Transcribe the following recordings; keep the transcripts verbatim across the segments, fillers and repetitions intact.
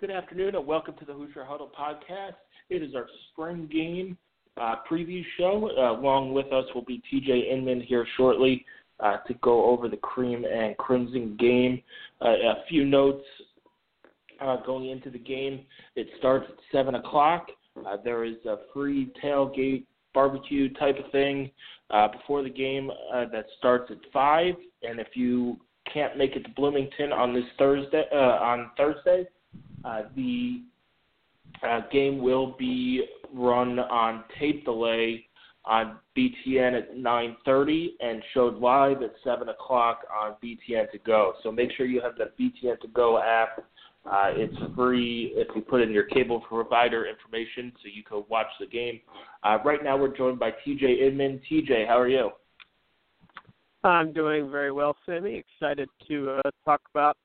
Good afternoon and welcome to the Hoosier Huddle Podcast. It is our spring game uh, preview show. Uh, along with us will be T J. Inman here shortly uh, to go over the cream and crimson game. Uh, a few notes uh, going into the game. It starts at seven o'clock. Uh, there is a free tailgate barbecue type of thing uh, before the game uh, that starts at five. And if you can't make it to Bloomington on this Thursday, uh, on Thursday, Uh, the uh, game will be run on tape delay on B T N at nine thirty and showed live at seven o'clock on B T N to go. So make sure you have that B T N to go app. Uh, it's free if you put in your cable provider information so you can watch the game. Uh, right now we're joined by T J. Inman. T J, how are you? I'm doing very well, Simmie. Excited to uh, talk about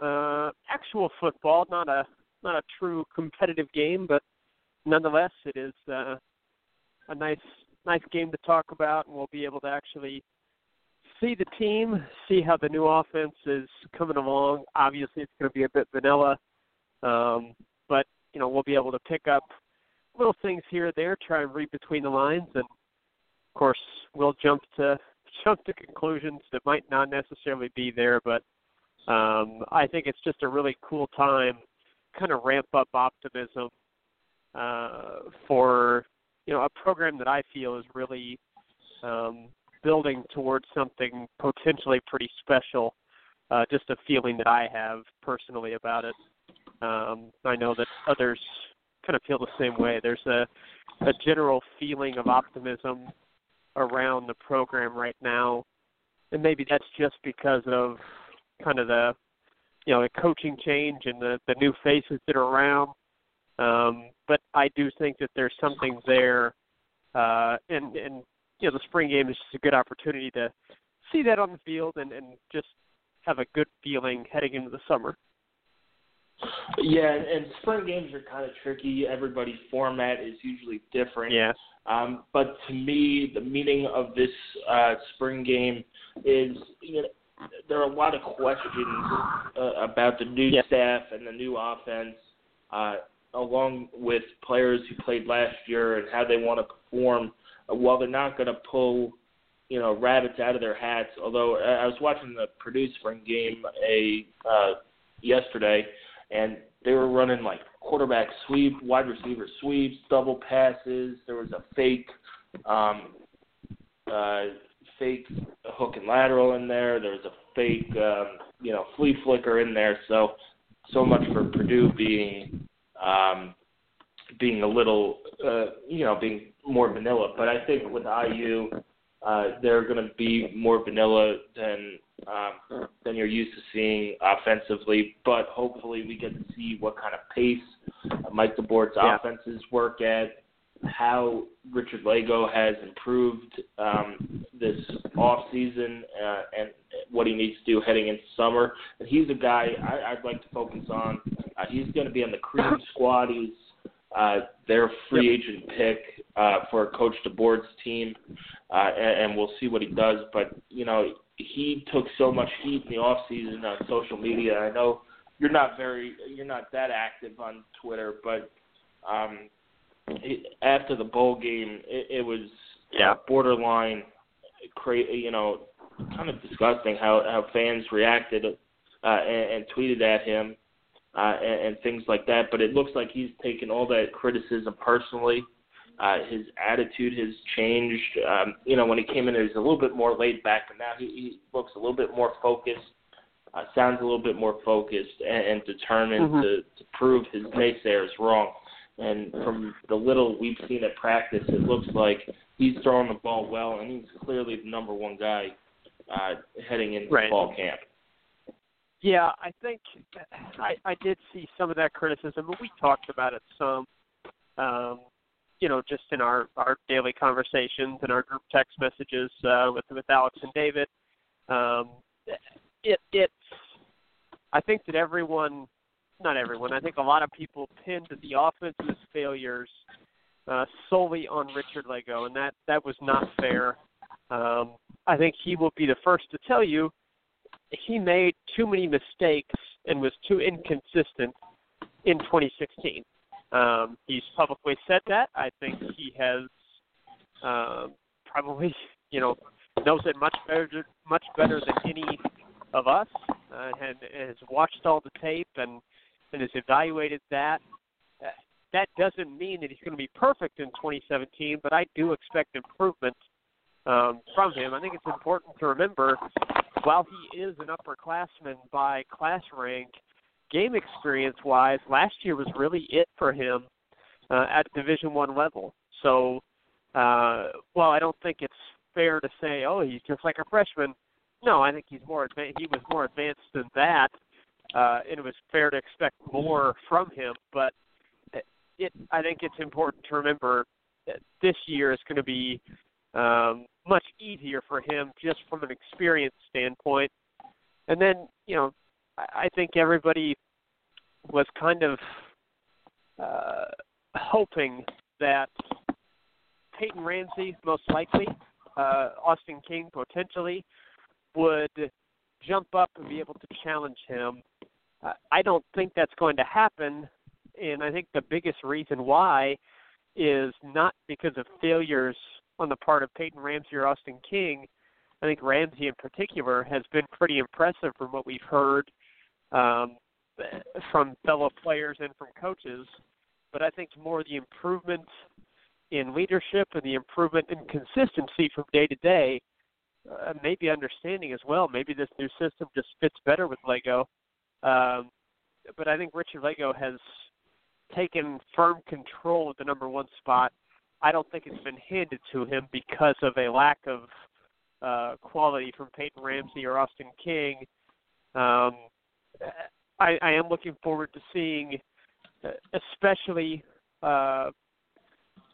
Uh, actual football, not a not a true competitive game, but nonetheless, it is uh, a nice nice game to talk about, and we'll be able to actually see the team, see how the new offense is coming along. Obviously, it's going to be a bit vanilla, um, but you know we'll be able to pick up little things here and there, try and read between the lines, and of course, we'll jump to jump to conclusions that might not necessarily be there, but. Um, I think it's just a really cool time, kind of ramp up optimism uh, for, you know, a program that I feel is really um, building towards something potentially pretty special, uh, just a feeling that I have personally about it. Um, I know that others kind of feel the same way. There's a, a general feeling of optimism around the program right now, and maybe that's just because of kind of the, you know, the coaching change and the, the new faces that are around. Um, but I do think that there's something there. Uh, and, and, you know, the spring game is just a good opportunity to see that on the field and, and just have a good feeling heading into the summer. Yeah, and spring games are kind of tricky. Everybody's format is usually different. Yeah. Um, but to me, the meaning of this uh, spring game is, you know, there are a lot of questions uh, about the new yep. staff and the new offense, uh, along with players who played last year and how they want to perform. Uh, while they're not going to pull, you know, rabbits out of their hats, although uh, I was watching the Purdue spring game a uh, yesterday, and they were running like quarterback sweep, wide receiver sweeps, double passes. There was a fake. Um, uh, fake hook and lateral in there. There was a fake, um, you know, flea flicker in there. So, so much for Purdue being, um, being a little, uh, you know, being more vanilla. But I think with I U, uh, they're going to be more vanilla than um, than you're used to seeing offensively. But hopefully, we get to see what kind of pace Mike DeBoer's yeah. offenses work at. How Richard Lagow has improved um, this offseason uh, and what he needs to do heading into summer. And he's a guy I, I'd like to focus on. Uh, he's going to be on the Cream Squad. He's uh, their free agent pick uh, for Coach DeBoer's team, uh, and, and we'll see what he does. But, you know, he took so much heat in the offseason on social media. I know you're not very – you're not that active on Twitter, but um, – after the bowl game, it, it was yeah. borderline, cra- you know, kind of disgusting how, how fans reacted uh, and, and tweeted at him uh, and, and things like that. But it looks like he's taken all that criticism personally Uh, his attitude has changed. Um, you know, when he came in, he was a little bit more laid back, but now he, he looks a little bit more focused, uh, sounds a little bit more focused and, and determined mm-hmm. to, to prove his naysayers wrong. And from the little we've seen at practice, it looks like he's throwing the ball well, and he's clearly the number one guy uh, heading into right. fall camp. Yeah, I think I, I did see some of that criticism, but we talked about it some, um, you know, just in our, our daily conversations and our group text messages uh, with with Alex and David. Um, it it's I think that everyone. Not everyone. I think a lot of people pinned the offense's failures uh, solely on Richard Lagow, and that, that was not fair. Um, I think he will be the first to tell you he made too many mistakes and was too inconsistent in twenty sixteen. Um, he's publicly said that. I think he has uh, probably, you know, knows it much better, much better than any of us, uh, and, and has watched all the tape and. And has evaluated that. That doesn't mean that he's going to be perfect in twenty seventeen, but I do expect improvement um, from him. I think it's important to remember, while he is an upperclassman by class rank, game experience-wise, last year was really it for him uh, at Division One level. So uh, while I don't think it's fair to say, oh, he's just like a freshman, no, I think he's more adva- he was more advanced than that. Uh, and it was fair to expect more from him, but it, I think it's important to remember that this year is going to be um, much easier for him just from an experience standpoint. And then, you know, I, I think everybody was kind of uh, hoping that Peyton Ramsey, most likely, uh, Austin King potentially, would jump up and be able to challenge him. I don't think that's going to happen, and I think the biggest reason why is not because of failures on the part of Peyton Ramsey or Austin King. I think Ramsey in particular has been pretty impressive from what we've heard um, from fellow players and from coaches, but I think more the improvement in leadership and the improvement in consistency from day to day, uh, maybe understanding as well, maybe this new system just fits better with Lagow. Um, but I think Richard Lagow has taken firm control of the number one spot. I don't think it's been handed to him because of a lack of uh, quality from Peyton Ramsey or Austin King. Um, I, I am looking forward to seeing, especially uh,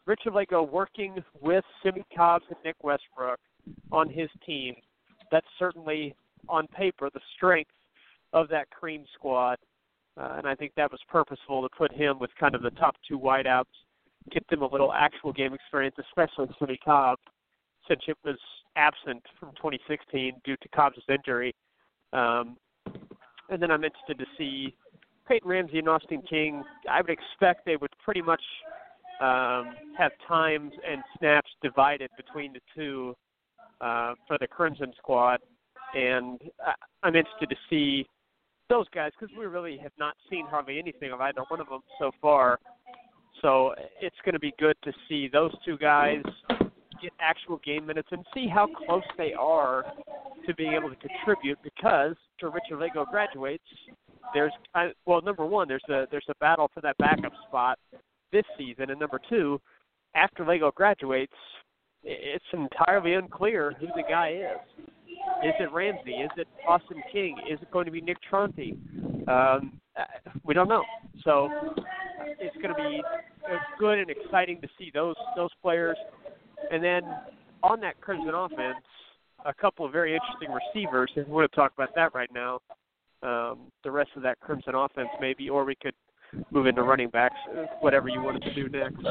Richard Lagow working with Simmie Cobbs and Nick Westbrook on his team. That's certainly, on paper, the strength of that cream squad, uh, and I think that was purposeful to put him with kind of the top two wideouts, get them a little actual game experience, especially Simmie Cobbs, since it was absent from twenty sixteen due to Cobbs' injury. Um, and then I'm interested to see Peyton Ramsey and Austin King. I would expect they would pretty much um, have times and snaps divided between the two uh, for the Crimson squad, and uh, I'm interested to see those guys, because we really have not seen hardly anything of either one of them so far. So it's going to be good to see those two guys get actual game minutes and see how close they are to being able to contribute, because after Richard Lagow graduates, there's, I, well, number one, there's a, there's a battle for that backup spot this season, and number two, after Lagow graduates, it's entirely unclear who the guy is. Is it Ramsey? Is it Austin King? Is it going to be Nick Tronti? Um, we don't know. So it's going to be good and exciting to see those those players. And then on that Crimson offense, a couple of very interesting receivers, and we want to talk about that right now, um, the rest of that Crimson offense maybe, or we could move into running backs, whatever you wanted to do next.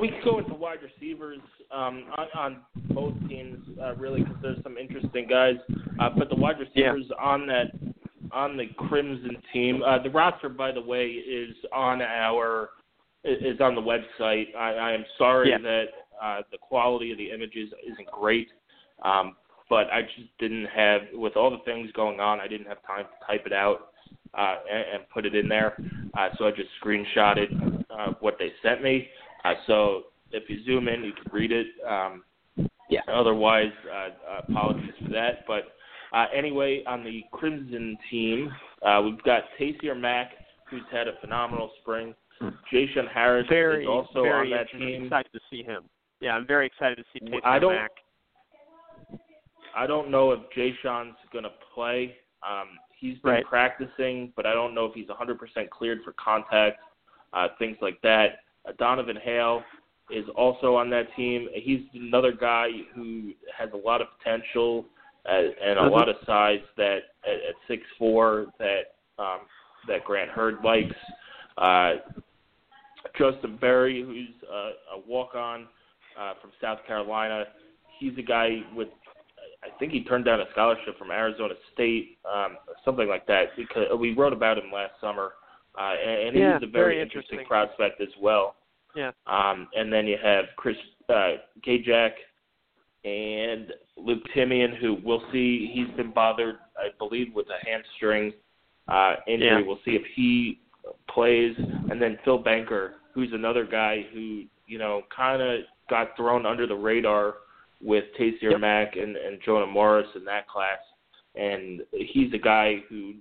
We could go into wide receivers um, on, on both teams, uh, really, because there's some interesting guys. Uh, but the wide receivers yeah. on that on the Crimson team, uh, the roster, by the way, is on our is on the website. I, I am sorry yeah. that uh, the quality of the images isn't great, um, but I just didn't have, with all the things going on, I didn't have time to type it out uh, and, and put it in there. Uh, so I just screenshotted uh, what they sent me. Uh, so if you zoom in, you can read it. Um, yeah. Otherwise, uh, uh, apologies for that. But uh, anyway, on the Crimson team, uh, we've got Tyshawn Mack, who's had a phenomenal spring. Jason Harris very, is also very on that team. I'm excited to see him. Yeah, I'm very excited to see Tyshawn Mack. I don't know if Jayshon's going to play. Um, he's been right. practicing, but I don't know if he's one hundred percent cleared for contact, uh, things like that. Uh, Donovan Hale is also on that team. He's another guy who has a lot of potential and, and a mm-hmm. lot of size that at, at six four that um, that Grant Hurd likes. Uh, Justin Berry, who's a, a walk-on uh, from South Carolina, he's a guy with I think he turned down a scholarship from Arizona State, um, something like that. Because we wrote about him last summer, uh, and, and yeah, he's a very, very interesting, interesting prospect as well. Yeah. Um, and then you have Chris uh, Gajak and Luke Timian, who we'll see. He's been bothered, I believe, with a hamstring uh, injury. Yeah. We'll see if he plays. And then Phil Banker, who's another guy who you know kind of got thrown under the radar with Taysier yep. Mack and, and Jonah Morris in that class. And he's a guy who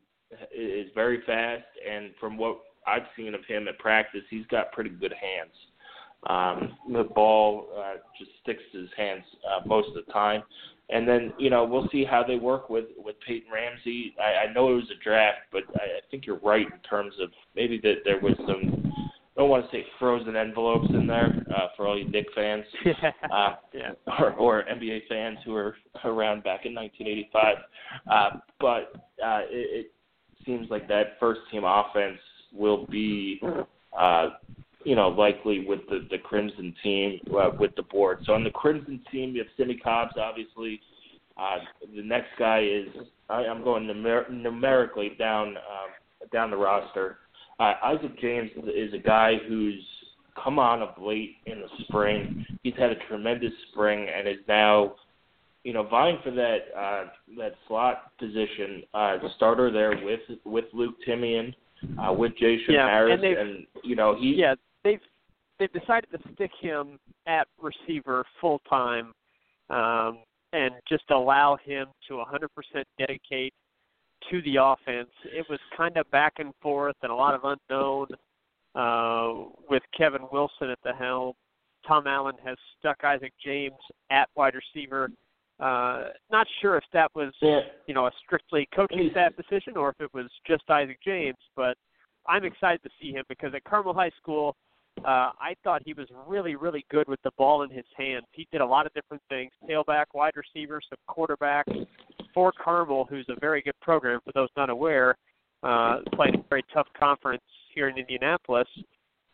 is very fast, and from what I've seen of him at practice, he's got pretty good hands. Um, the ball uh, just sticks to his hands uh, most of the time. And then, you know, we'll see how they work with, with Peyton Ramsey. I, I know it was a draft, but I, I think you're right in terms of maybe that there was some, I don't want to say frozen envelopes in there uh, for all you Knick fans uh, yeah. or, or N B A fans who were around back in nineteen eighty-five. Uh, but uh, it, it seems like that first-team offense will be, uh, you know, likely with the, the Crimson team, uh, with the board. So on the Crimson team, you have Simmie Cobbs, obviously. Uh, the next guy is I, I'm going numer- numerically down uh, down the roster. Uh, Isaac James is a guy who's come on of late in the spring. He's had a tremendous spring and is now, you know, vying for that uh, that slot position, uh, starter there with with Luke Timian, uh, with Jason yeah, Harris, and, and you know he yeah they've they've decided to stick him at receiver full time, um, and just allow him to one hundred percent dedicate to the offense. It was kind of back and forth and a lot of unknown uh, with Kevin Wilson at the helm. Tom Allen has stuck Isaac James at wide receiver. Uh, not sure if that was, yeah. you know, a strictly coaching staff decision or if it was just Isaac James, but I'm excited to see him because at Carmel High School, uh, I thought he was really, really good with the ball in his hands. He did a lot of different things, tailback, wide receiver, some quarterback. For Carmel, who's a very good program, for those not aware, uh, played a very tough conference here in Indianapolis,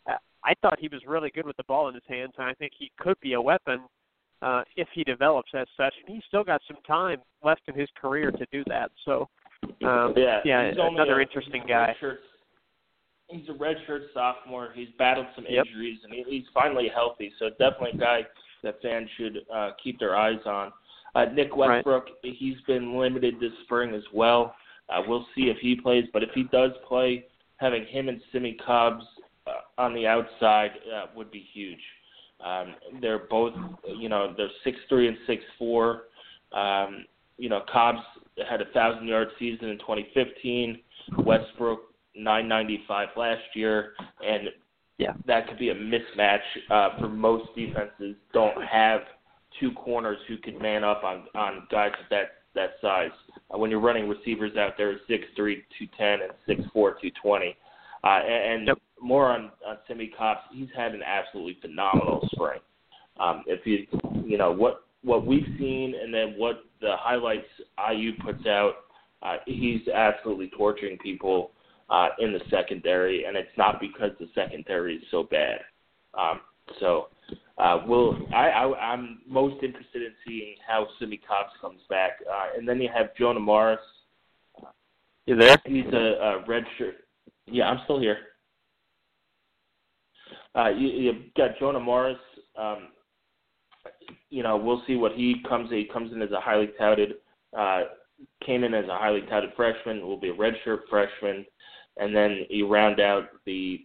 I thought he was really good with the ball in his hands, and I think he could be a weapon uh, if he develops as such. And he's still got some time left in his career to do that. So, um, yeah, yeah another a, interesting he's guy. Redshirt, he's a redshirt sophomore. He's battled some yep. injuries, and he's finally healthy. So definitely a guy that fans should uh, keep their eyes on. Uh, Nick Westbrook, right. he's been limited this spring as well. Uh, we'll see if he plays, but if he does play, having him and Simmie Cobbs uh, on the outside uh, would be huge. Um, they're both, you know, they're six three and six four. Um, you know, Cobbs had a one thousand yard season in twenty fifteen. Westbrook, nine ninety-five last year, and yeah. that could be a mismatch uh, for most defenses. Don't have two corners who could man up on, on guys of that, that size. Uh, when you're running receivers out there, six three, two ten, and six four, two twenty. Uh, and and yep. more on, on Simmie Cobbs, he's had an absolutely phenomenal spring. Um, if you, you know, what what we've seen and then what the highlights I U puts out, uh, he's absolutely torturing people uh, in the secondary, and it's not because the secondary is so bad. Um, so... Uh, we'll, I, I, I'm most interested in seeing how Simmie Cobbs comes back. Uh, and then you have Jonah Morris. You there? He's a, a redshirt. Yeah, I'm still here. Uh, you, you've got Jonah Morris. Um, you know, we'll see what he comes in. He comes in as a highly touted, uh, came in as a highly touted freshman, will be a redshirt freshman. And then you round out the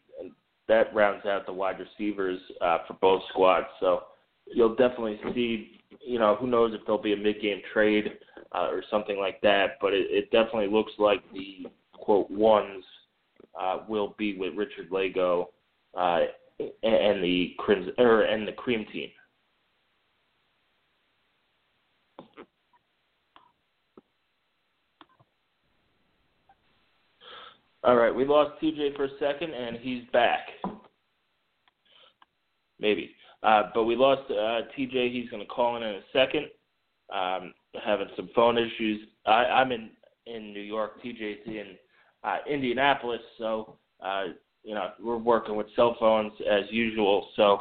that rounds out the wide receivers uh, for both squads. So you'll definitely see, you know, who knows if there'll be a mid-game trade uh, or something like that, but it, it definitely looks like the, quote, ones uh, will be with Richard Lagow uh, and the Crimson, or and the Cream team. All right, we lost T J for a second, and he's back. Maybe. Uh, but we lost uh, T J. He's going to call in in a second. Um, having some phone issues. I, I'm in, in New York. T J's in uh, Indianapolis. So, uh, you know, we're working with cell phones as usual. So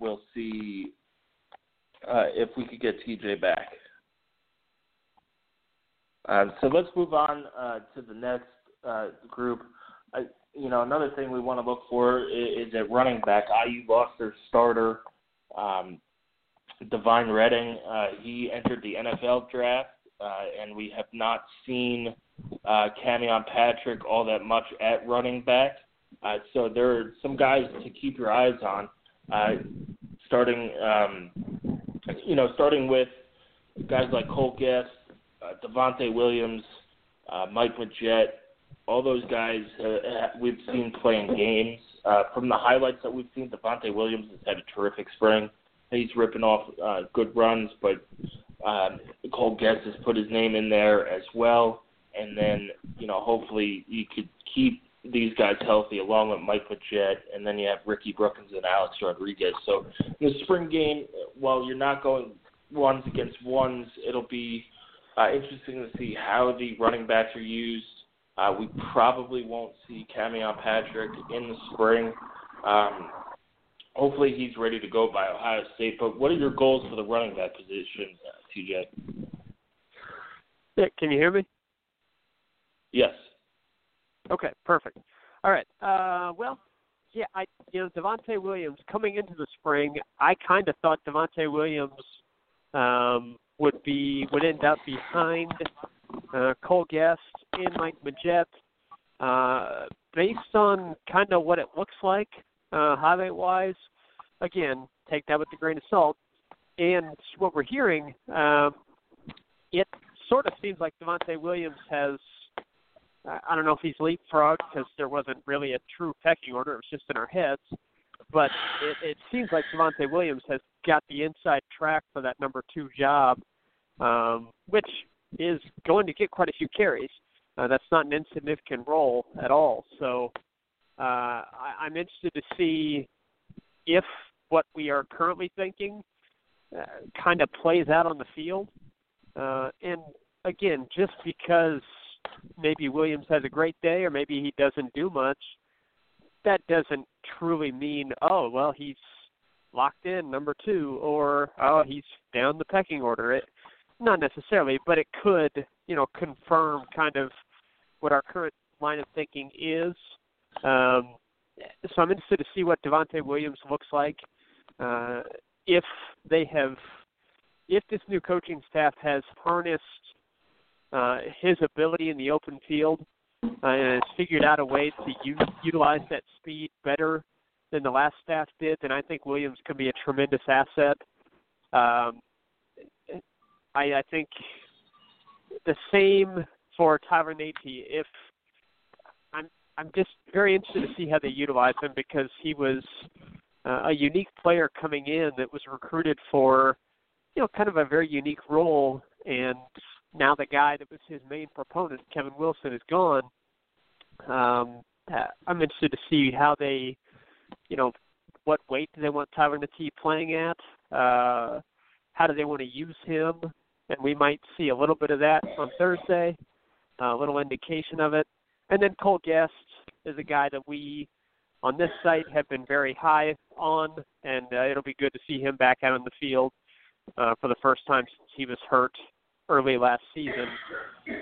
we'll see uh, if we could get T J back. Um, so let's move on uh, to the next Uh, group. I, you know, another thing we want to look for is, is at running back. I U lost their starter, um, Devine Redding. Uh, he entered the N F L draft, uh, and we have not seen uh, Camion Patrick all that much at running back. Uh, so there are some guys to keep your eyes on. Uh, starting, um, you know, starting with guys like Cole Guest, uh, Devontae Williams, uh, Mike Majette. All those guys uh, we've seen playing games. Uh, from the highlights that we've seen, Devontae Williams has had a terrific spring. He's ripping off uh, good runs, but um, Cole Guest has put his name in there as well. And then, you know, hopefully you could keep these guys healthy along with Mike Majette, and then you have Ricky Brookins and Alex Rodriguez. So in the spring game, while you're not going ones against ones, it'll be uh, interesting to see how the running backs are used. Uh, we probably won't see Camion Patrick in the spring. Um, hopefully he's ready to go by Ohio State. But what are your goals for the running back position, T J? Yeah, can you hear me? Yes. Okay, perfect. All right. Uh, well, yeah, I you know Devontae Williams coming into the spring, I kind of thought Devontae Williams um, would be would end up behind Uh, Cole Guest and Mike Majette, uh, based on kind of what it looks like, uh, highlight-wise. Again, take that with a grain of salt. And what we're hearing, uh, it sort of seems like Devontae Williams has, I don't know if he's leapfrogged because there wasn't really a true pecking order. It was just in our heads. But it, it seems like Devontae Williams has got the inside track for that number two job, um, which is going to get quite a few carries. Uh, that's not an insignificant role at all. So uh, I, I'm interested to see if what we are currently thinking uh, kind of plays out on the field. Uh, and, again, just because maybe Williams has a great day or maybe he doesn't do much, that doesn't truly mean, oh, well, he's locked in, number two, or, oh, he's down the pecking order. It, Not necessarily, but it could, you know, confirm kind of what our current line of thinking is. Um, so I'm interested to see what Devontae Williams looks like. Uh, if they have, if this new coaching staff has harnessed uh, his ability in the open field uh, and has figured out a way to u- utilize that speed better than the last staff did, then I think Williams could be a tremendous asset. Um, I, I think the same for Tyron Atee. If I'm, I'm just very interested to see how they utilize him because he was uh, a unique player coming in that was recruited for, you know, kind of a very unique role. And now the guy that was his main proponent, Kevin Wilson, is gone. Um, I'm interested to see how they, you know, what weight do they want Tyron Atee playing at? Uh, how do they want to use him? And we might see a little bit of that on Thursday, a little indication of it. And then Cole Guest is a guy that we, on this site, have been very high on, and uh, it'll be good to see him back out on the field uh, for the first time since he was hurt early last season.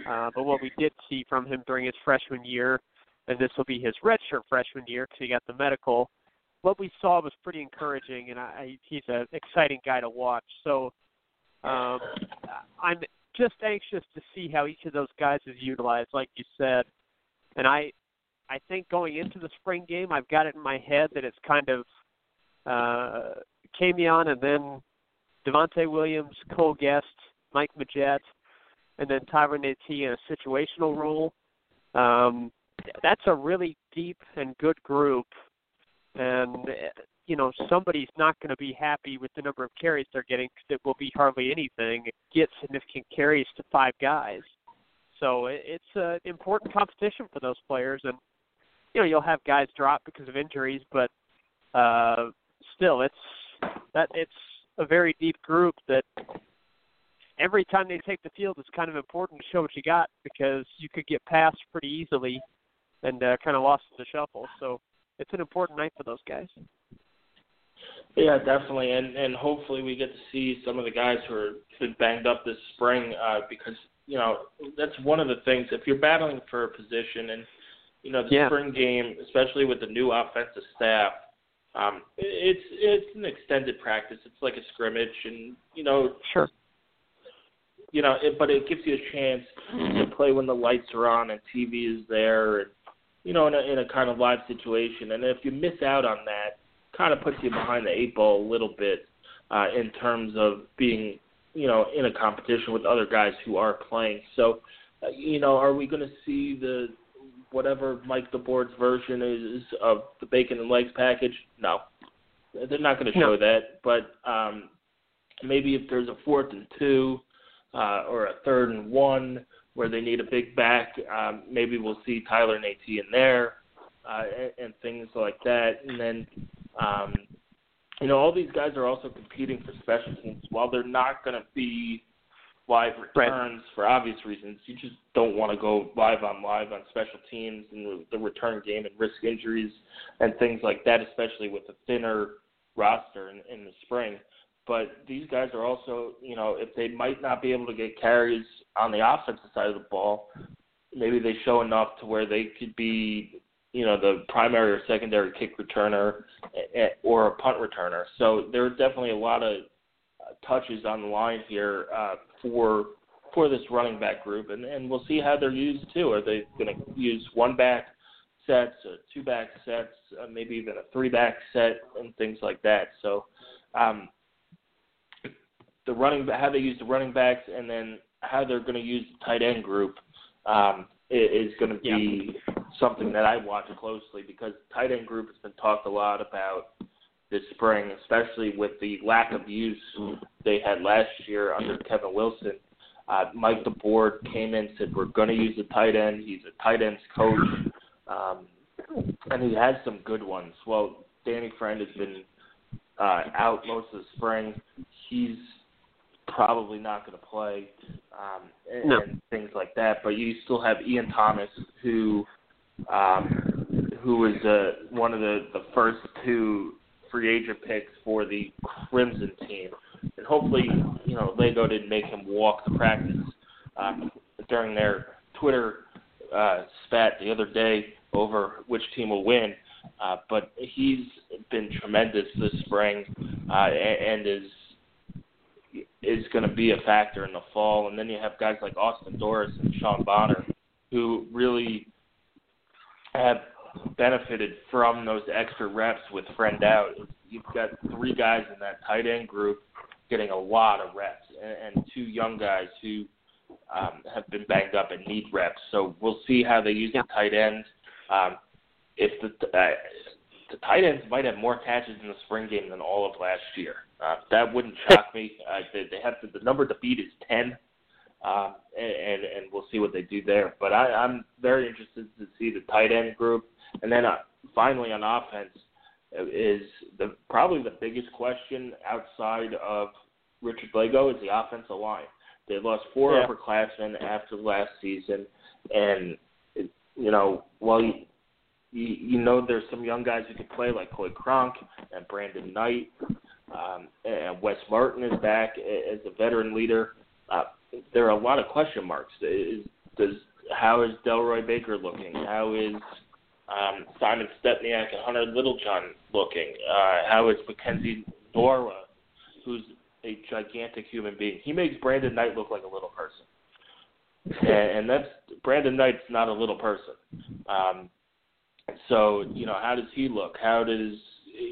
Uh, but what we did see from him during his freshman year, and this will be his redshirt freshman year because he got the medical, what we saw was pretty encouraging, and I, he's an exciting guy to watch. So um, I'm just anxious to see how each of those guys is utilized, like you said. And I I think going into the spring game, I've got it in my head that it's kind of uh, Camion and then Devontae Williams, Cole Guest, Mike Majette, and then Tyron Atee in a situational role. Um, that's a really deep and good group. And, you know, somebody's not going to be happy with the number of carries they're getting because it will be hardly anything. Get significant carries to five guys. So it's an important competition for those players. And, you know, you'll have guys drop because of injuries, but uh, still, it's that it's a very deep group that every time they take the field, it's kind of important to show what you got because you could get passed pretty easily and uh, kind of lost in the shuffle. So it's an important night for those guys. Yeah, definitely, and and hopefully we get to see some of the guys who are been banged up this spring uh, because, you know, that's one of the things. If you're battling for a position and, you know, the yeah. spring game, especially with the new offensive staff, um, it's it's an extended practice. It's like a scrimmage, and, you know, sure. You know, it, but it gives you a chance to play when the lights are on and T V is there, and, you know, in a, in a kind of live situation. And if you miss out on that, kind of puts you behind the eight ball a little bit uh, in terms of being, you know, in a competition with other guys who are playing. So, uh, you know, are we going to see the whatever Mike DeBoer's version is of the bacon and legs package? No. They're not going to show no. that. But um, maybe if there's a fourth and two uh, or a third and one where they need a big back, um, maybe we'll see Tyler Atee in there uh, and, and things like that. And then, Um, you know, all these guys are also competing for special teams. While they're not going to be live returns right. for obvious reasons, you just don't want to go live on live on special teams and the return game and risk injuries and things like that, especially with a thinner roster in, in the spring. But these guys are also, you know, if they might not be able to get carries on the offensive side of the ball, maybe they show enough to where they could be, you know, the primary or secondary kick returner or a punt returner. So there are definitely a lot of touches on the line here uh, for for this running back group, and, and we'll see how they're used too. Are they going to use one-back sets or two-back sets, uh, maybe even a three-back set and things like that? So um, the running how they use the running backs and then how they're going to use the tight end group um, is going to be yeah. – something that I watch closely because tight end group has been talked a lot about this spring, especially with the lack of use they had last year under Kevin Wilson. Uh, Mike DeBoer came in and said, we're going to use a tight end. He's a tight end's coach, um, and he has some good ones. Well, Danny Friend has been uh, out most of the spring. He's probably not going to play um, and, no. and things like that, but you still have Ian Thomas, who – Um, who was uh, one of the, the first two free agent picks for the Crimson team. And hopefully, you know, Lagow didn't make him walk the practice. Um, during their Twitter uh, spat the other day over which team will win. Uh, but he's been tremendous this spring uh, and is is going to be a factor in the fall. And then you have guys like Austin Doris and Sean Bonner who really – have benefited from those extra reps with Friend out. You've got three guys in that tight end group getting a lot of reps and, and two young guys who um, have been banged up and need reps. So we'll see how they use yeah. the tight ends. Um, if the, uh, the tight ends might have more catches in the spring game than all of last year. Uh, that wouldn't shock me. Uh, they, they have to, the number to beat is ten. Um, and, and we'll see what they do there. But I, I'm very interested to see the tight end group. And then uh, finally on offense is the probably the biggest question outside of Richard Lagow is the offensive line. They lost four yeah. upperclassmen after last season. And, it, you know, while you, you, you know there's some young guys who can play like Coy Cronk and Brandon Knight um, and Wes Martin is back as a veteran leader. Uh, There are a lot of question marks. Is, does how is Delroy Baker looking? How is um, Simon Stepniak and Hunter Littlejohn looking? Uh, how is Mackenzie Dora, who's a gigantic human being? He makes Brandon Knight look like a little person, and, and that's Brandon Knight's not a little person. Um, So, you know, how does he look? How does,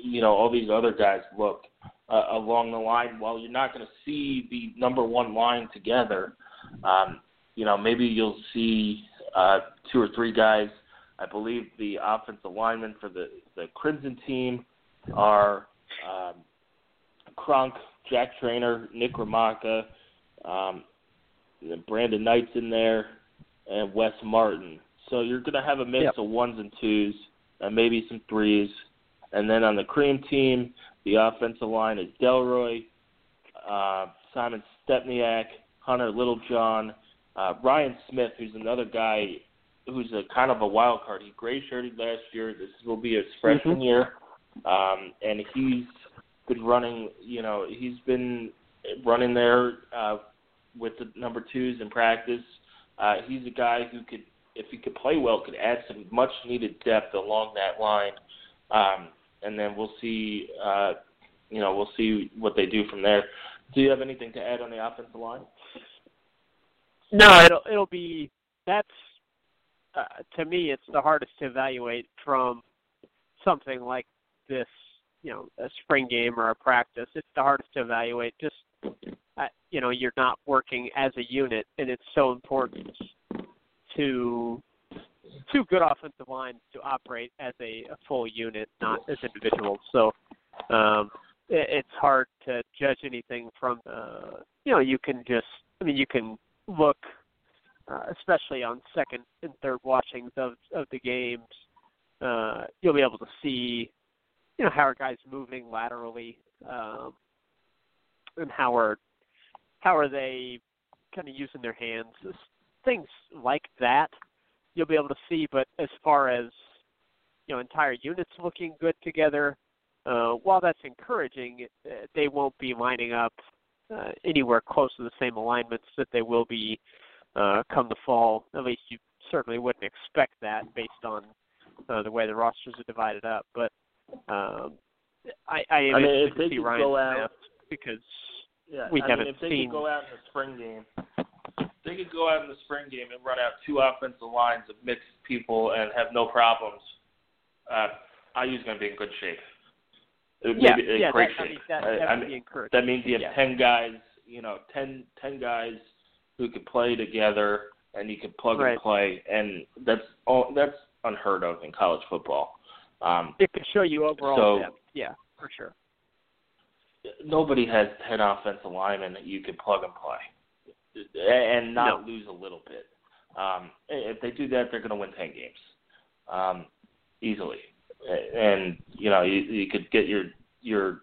you know, all these other guys look uh, along the line? While you're not going to see the number one line together, um, you know, maybe you'll see uh, two or three guys. I believe the offensive linemen for the, the Crimson team are um, Kronk, Jack Traynor, Nick Ramaka, um, Brandon Knight's in there, and Wes Martin. So you're going to have a mix yep. of ones and twos and maybe some threes. And then on the cream team, the offensive line is Delroy, uh, Simon Stepniak, Hunter Littlejohn, uh, Ryan Smith, who's another guy who's a kind of a wild card. He gray-shirted last year. This will be his freshman mm-hmm. year. Um, and he's been running, you know, he's been running there uh, with the number twos in practice. Uh, he's a guy who could, if he could play well, could add some much-needed depth along that line. Um, and then we'll see, uh, you know, we'll see what they do from there. Do you have anything to add on the offensive line? No, it'll, it'll be – that's uh, – to me, it's the hardest to evaluate from something like this, you know, a spring game or a practice. It's the hardest to evaluate. Just, uh, you know, you're not working as a unit, and it's so important to – two good offensive lines to operate as a, a full unit, not as individuals. So um, it, it's hard to judge anything from, uh, you know, you can just, I mean, you can look, uh, especially on second and third watchings of, of the games, uh, you'll be able to see, you know, how are guys moving laterally um, and how are, how are they kind of using their hands, things like that. You'll be able to see, but as far as, you know, entire units looking good together, uh, while that's encouraging, they won't be lining up uh, anywhere close to the same alignments that they will be uh, come the fall. At least you certainly wouldn't expect that based on uh, the way the rosters are divided up. But um, I, I, I mean, if they see could Ryan go out, because yeah, we I haven't mean, if they seen. Could go out in the spring game. They could go out in the spring game and run out two offensive lines of mixed people and have no problems. Uh, I U's going to be in good shape. It yeah, be in yeah, great that, shape. I mean, that, that I, would be encouraging. That means you have yeah. ten guys, you know, ten, ten guys who can play together and you can plug right. and play, and that's all, that's unheard of in college football. Um, it could show you overall so, depth. Yeah, for sure. Nobody has ten offensive linemen that you can plug and play and not no. lose a little bit. Um, if they do that, they're going to win ten games um, easily. And, you know, you, you could get your your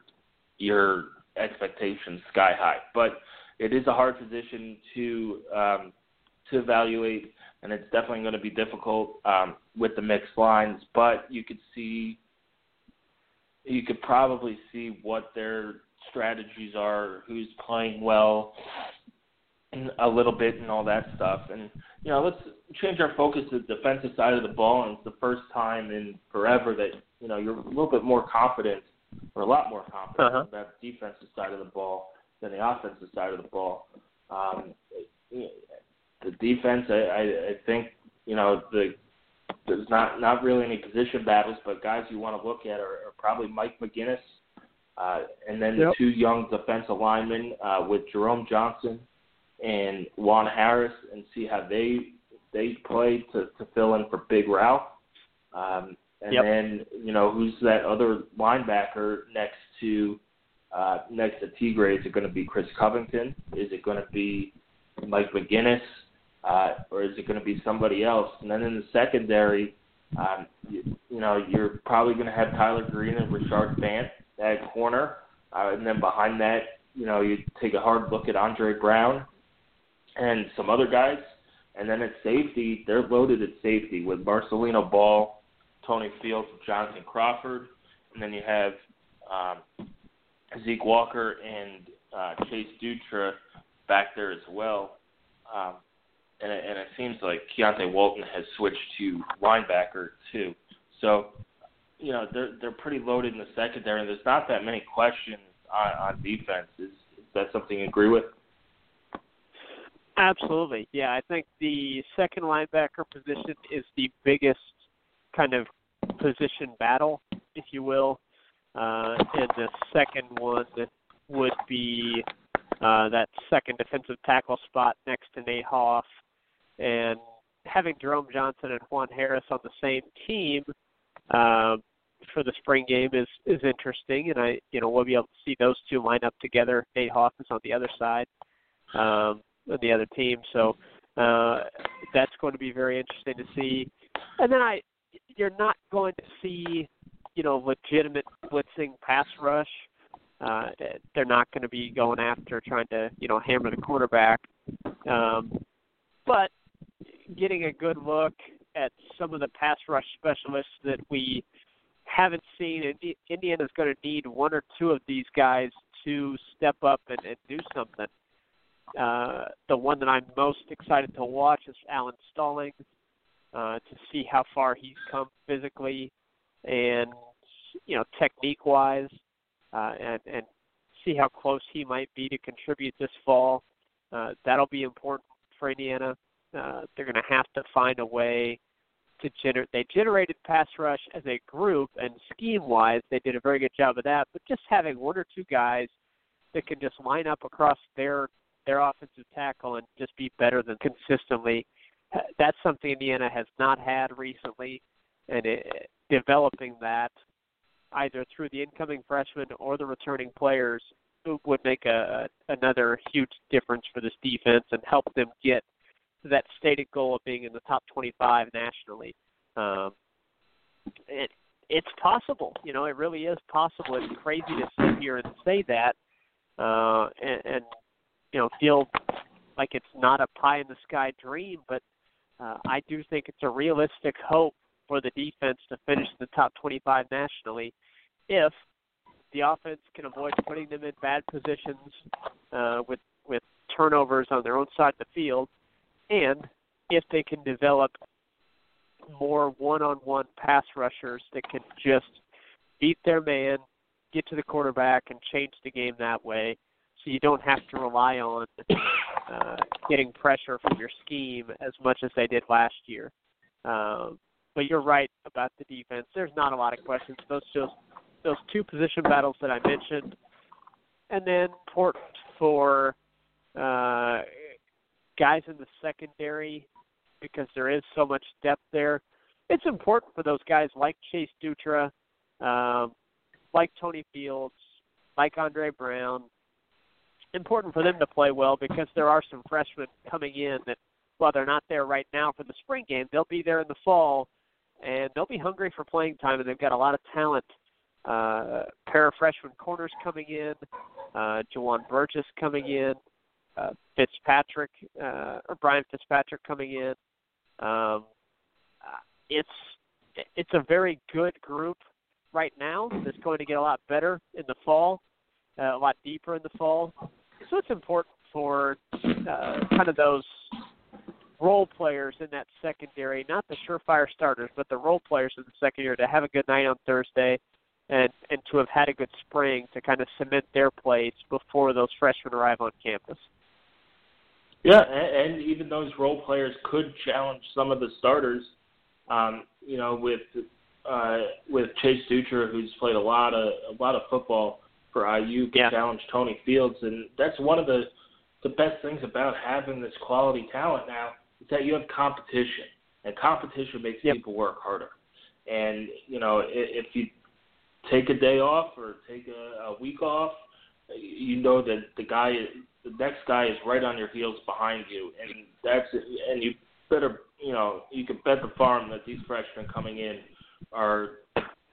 your expectations sky high. But it is a hard position to um, to evaluate, and it's definitely going to be difficult um, with the mixed lines. But you could see – you could probably see what their strategies are, who's playing well – a little bit and all that stuff. And, you know, let's change our focus to the defensive side of the ball, and it's the first time in forever that, you know, you're a little bit more confident or a lot more confident uh-huh. about the defensive side of the ball than the offensive side of the ball. Um, the defense, I, I, I think, you know, the, there's not, not really any position battles, but guys you want to look at are, are probably Mike McGinnis uh, and then yep. the two young defensive linemen uh, with Jerome Johnson and Juan Harris, and see how they they play to, to fill in for Big Ralph. Um, and yep. then, you know, who's that other linebacker next to uh, next to Tegray? Is it going to be Chris Covington? Is it going to be Mike McGinnis? Uh, or is it going to be somebody else? And then in the secondary, um, you, you know, you're probably going to have Tyler Green and Richard Lagow at corner. Uh, and then behind that, you know, you take a hard look at Andre Brown and some other guys, and then at safety, they're loaded at safety with Marcelino Ball, Tony Fields, Johnson Crawford, and then you have um, Zeke Walker and uh, Chase Dutra back there as well. Um, and, and it seems like Keontae Walton has switched to linebacker too. So, you know, they're they're pretty loaded in the secondary, and there's not that many questions on, on defense. Is, is that something you agree with? Absolutely. Yeah, I think the second linebacker position is the biggest kind of position battle, if you will. Uh, and the second one would be uh, that second defensive tackle spot next to Nate Hoff. And having Jerome Johnson and Juan Harris on the same team uh, for the spring game is, is interesting. And I, you know, we'll be able to see those two line up together. Nate Hoff is on the other side um, of the other team. So uh, that's going to be very interesting to see. And then I, you're not going to see, you know, legitimate blitzing pass rush. Uh, they're not going to be going after trying to, you know, hammer the quarterback. Um, but getting a good look at some of the pass rush specialists that we haven't seen, and Indiana's going to need one or two of these guys to step up and, and do something. Uh, the one that I'm most excited to watch is Alan Stallings, uh, to see how far he's come physically and, you know, technique-wise, uh, and, and see how close he might be to contribute this fall. Uh, that'll be important for Indiana. Uh, they're going to have to find a way to generate. They generated pass rush as a group, and scheme-wise, they did a very good job of that. But just having one or two guys that can just line up across their their offensive tackle and just be better than consistently, that's something Indiana has not had recently. And it, developing that either through the incoming freshmen or the returning players would make a, another huge difference for this defense and help them get to that stated goal of being in the top twenty-five nationally. Um, it, it's possible. You know, it really is possible. It's crazy to sit here and say that uh, and, and, you know, feel like it's not a pie-in-the-sky dream, but uh, I do think it's a realistic hope for the defense to finish in the top twenty-five nationally if the offense can avoid putting them in bad positions uh, with with turnovers on their own side of the field, and if they can develop more one-on-one pass rushers that can just beat their man, get to the quarterback, and change the game that way, so you don't have to rely on uh, getting pressure from your scheme as much as they did last year. Um, But you're right about the defense. There's not a lot of questions. Those just those two position battles that I mentioned, and then important for uh, guys in the secondary because there is so much depth there. It's important for those guys like Chase Dutra, um, like Tony Fields, like Andre Brown. Important for them to play well because there are some freshmen coming in that, while they're not there right now for the spring game, they'll be there in the fall. And they'll be hungry for playing time, and they've got a lot of talent. Uh, pair of freshman corners coming in, uh, Jawan Burgess coming in, uh, Fitzpatrick, uh, or Brian Fitzpatrick coming in. Um, it's it's a very good group right now that's going to get a lot better in the fall, uh, a lot deeper in the fall. So it's important for uh, kind of those role players in that secondary, not the surefire starters, but the role players in the secondary to have a good night on Thursday and, and to have had a good spring to kind of cement their place before those freshmen arrive on campus. Yeah, and, and even those role players could challenge some of the starters, um, you know, with uh, with Chase Dutra, who's played a lot of a lot of football for I U, could yeah. challenge Tony Fields, and that's one of the, the best things about having this quality talent now, is that you have competition, and competition makes yep. people work harder. And, you know, if, if you take a day off or take a, a week off, you know that the guy, the next guy is right on your heels behind you. And that's, and you better, you know, you can bet the farm that these freshmen coming in are,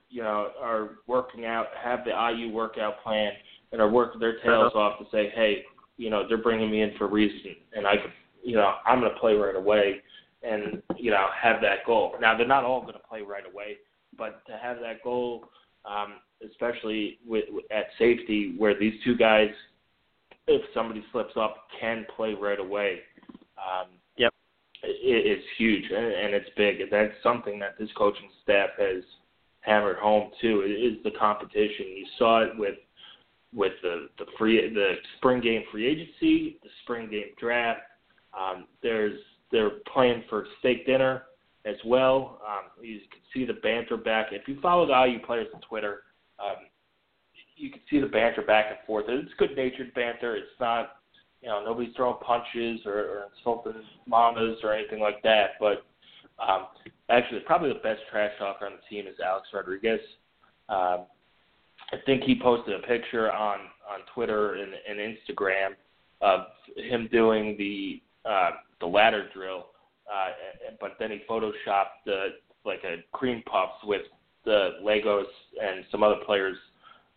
you know, are working out, have the I U workout plan, and are working their tails uh-huh. off to say, hey, you know, they're bringing me in for a reason, and I could, you know, I'm going to play right away and, you know, have that goal. Now, they're not all going to play right away, but to have that goal, um, especially with, with, at safety where these two guys, if somebody slips up, can play right away, um, yep. it, it's huge and, and it's big. And that's something that this coaching staff has hammered home, too, is the competition. You saw it with, with the, the, free, the spring game free agency, the spring game draft. Um, there's they're playing for steak dinner, as well. Um, you can see the banter back. If you follow the I U players on Twitter, um, you can see the banter back and forth. It's good-natured banter. It's not, you know, nobody's throwing punches or, or insulting mamas or anything like that. But um, actually, probably the best trash talker on the team is Alex Rodriguez. Um, I think he posted a picture on, on Twitter and, and Instagram of him doing the uh, the ladder drill, uh, but then he photoshopped the like a cream puffs with the Legos and some other players'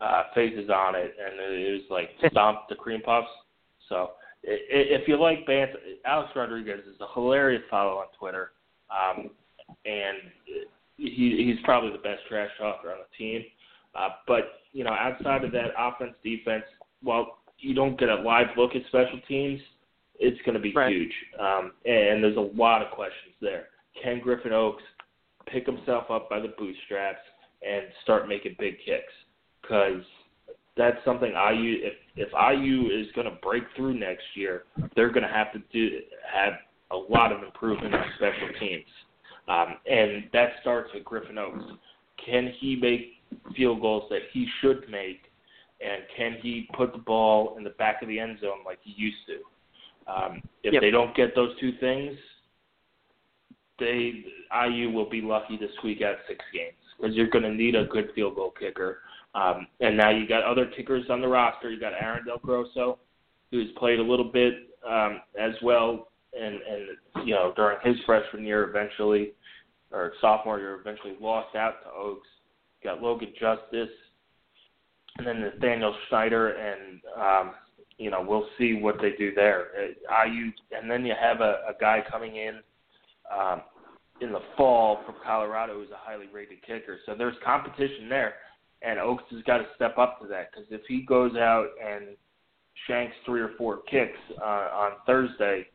uh, faces on it, and it was like stomp the cream puffs. So if you like banter, Alex Rodriguez is a hilarious follow on Twitter, um, and he, he's probably the best trash talker on the team. Uh, but, you know, outside of that offense, defense, while you don't get a live look at special teams, it's going to be right. huge. Um, and there's a lot of questions there. Can Griffin Oaks pick himself up by the bootstraps and start making big kicks? Because that's something I U, if, if I U is going to break through next year, they're going to have to do have a lot of improvement on special teams. Um, and that starts with Griffin Oaks. Can he make field goals that he should make, and can he put the ball in the back of the end zone like he used to? Um, if yep. they don't get those two things, they I U will be lucky to squeak out six games because you're going to need a good field goal kicker. Um, and now you got other kickers on the roster. You got Aaron Del Grosso, who's played a little bit um, as well, and, and you know during his freshman year eventually, or sophomore year eventually lost out to Oaks. Got Logan Justice, and then Nathaniel Schneider, and, um, you know, we'll see what they do there. Uh, I U, and then you have a, a guy coming in um, in the fall from Colorado who's a highly rated kicker. So there's competition there, and Oaks has got to step up to that because if he goes out and shanks three or four kicks uh, on Thursday,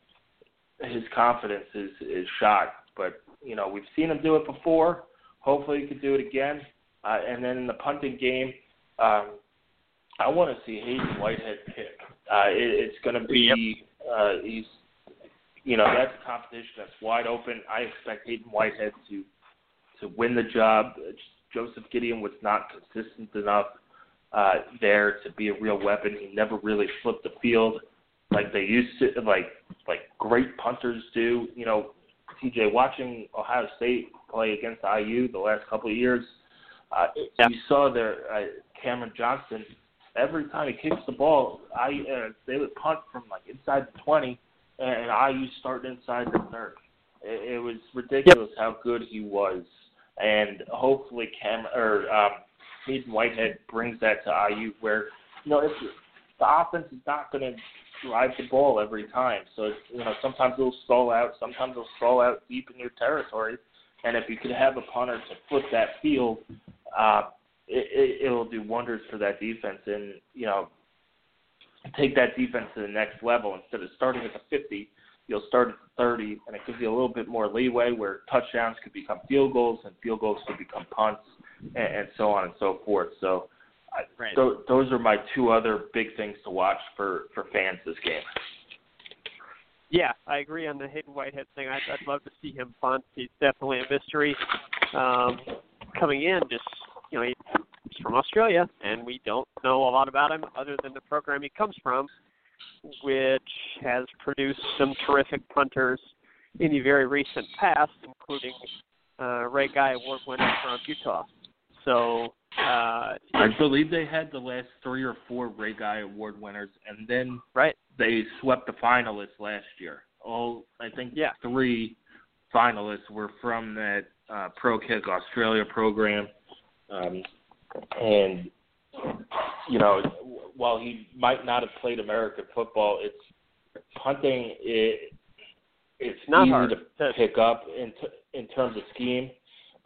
his confidence is, is shot. But, you know, we've seen him do it before. Hopefully he can do it again. Uh, and then in the punting game, um, I want to see Hayden Whitehead pick. Uh, it, it's going to be, uh, he's, you know, that's a competition that's wide open. I expect Hayden Whitehead to to win the job. Joseph Gideon was not consistent enough uh, there to be a real weapon. He never really flipped the field like they used to, like like great punters do. You know, T J, watching Ohio State play against I U the last couple of years, Uh, yeah. You saw their uh, Cameron Johnson. Every time he kicks the ball, I uh, they would punt from like inside the twenty, and I U started inside the third. It, it was ridiculous yep. how good he was, and hopefully Cam or um, Hayden Whitehead brings that to I U, where you know if the offense is not going to drive the ball every time. So it's, you know sometimes it'll stall out, sometimes it'll stall out deep in your territory, and if you could have a punter to flip that field. Uh, it, it will do wonders for that defense and, you know, take that defense to the next level. Instead of starting at the fifty, you'll start at the thirty, and it gives you a little bit more leeway where touchdowns could become field goals and field goals could become punts and, and so on and so forth. So I, right. th- those are my two other big things to watch for, for fans this game. Yeah, I agree on the Hayden Whitehead thing. I'd, I'd love to see him punt. He's definitely a mystery. Um Coming in, just you know, he's from Australia, and we don't know a lot about him other than the program he comes from, which has produced some terrific punters in the very recent past, including uh, Ray Guy Award winner from Utah. So uh, I believe they had the last three or four Ray Guy Award winners, and then right. they swept the finalists last year. All I think yeah. three finalists were from that. Uh, Pro Kick Australia program, um, and you know, while he might not have played American football, it's punting. It it's not easy hard to pick up in t- in terms of scheme,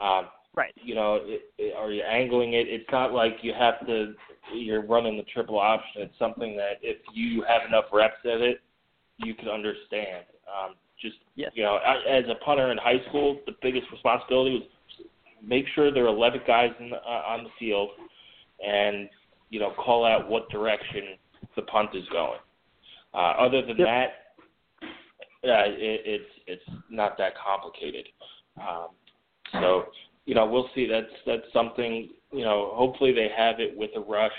um, right? You know, it, it, are you angling it? It's not like you have to. You're running the triple option. It's something that if you have enough reps at it, you can understand. Um, Just, yes. you know, as a punter in high school, the biggest responsibility was make sure there are eleven guys in the, uh, on the field and, you know, call out what direction the punt is going. Uh, other than yep. that, uh, it, it's it's not that complicated. Um, so, you know, we'll see. That's that's something, you know, hopefully they have it with a rush.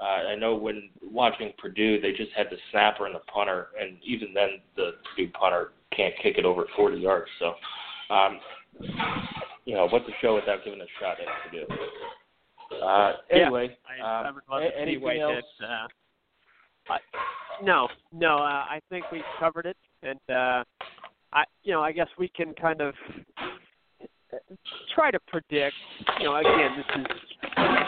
Uh, I know when watching Purdue, they just had the snapper and the punter, and even then the Purdue punter can't kick it over forty yards. So, um, you know, what's the show without giving a shot at Purdue? Uh, anyway, yeah, I, um, I a- anything else? That, uh, I, no, no, uh, I think we covered it, and uh, I, you know, I guess we can kind of try to predict. You know, again, this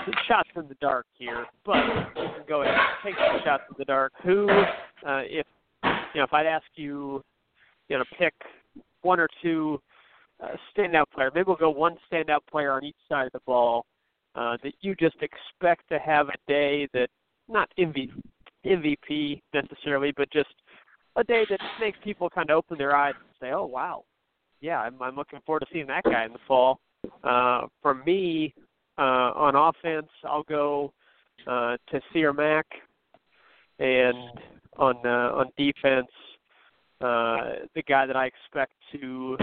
is shots in the dark here, but we can go ahead and take some shots in the dark. Who, uh, if you know, if I'd ask you, you know, pick one or two uh, standout players. Maybe we'll go one standout player on each side of the ball. Uh, that you just expect to have a day that, not M V P necessarily, but just a day that makes people kind of open their eyes and say, oh, wow, yeah, I'm, I'm looking forward to seeing that guy in the fall. Uh, for me, uh, on offense, I'll go uh, to Tyshawn Mack, and on uh, on defense, uh, the guy that I expect to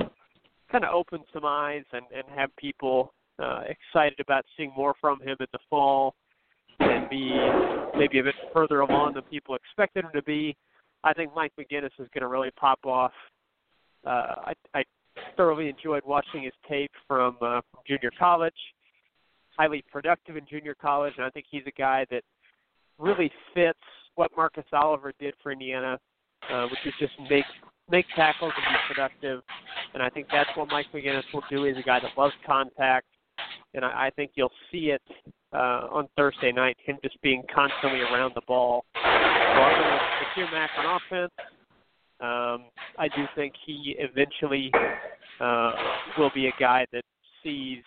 kind of open some eyes and, and have people Uh, excited about seeing more from him in the fall and be maybe a bit further along than people expected him to be. I think Mike McGinnis is going to really pop off. Uh, I, I thoroughly enjoyed watching his tape from, uh, from junior college, highly productive in junior college, and I think he's a guy that really fits what Marcus Oliver did for Indiana, uh, which is just make make tackles and be productive. And I think that's what Mike McGinnis will do. He's a guy that loves contact. And I think you'll see it uh, on Thursday night, him just being constantly around the ball. So I'm going to secure Mack on offense. Um, I do think he eventually uh, will be a guy that sees